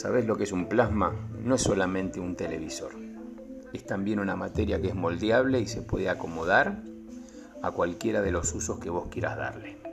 ¿Sabés lo que es un plasma? No es solamente un televisor. Es también una materia que es moldeable y se puede acomodar a cualquiera de los usos que vos quieras darle.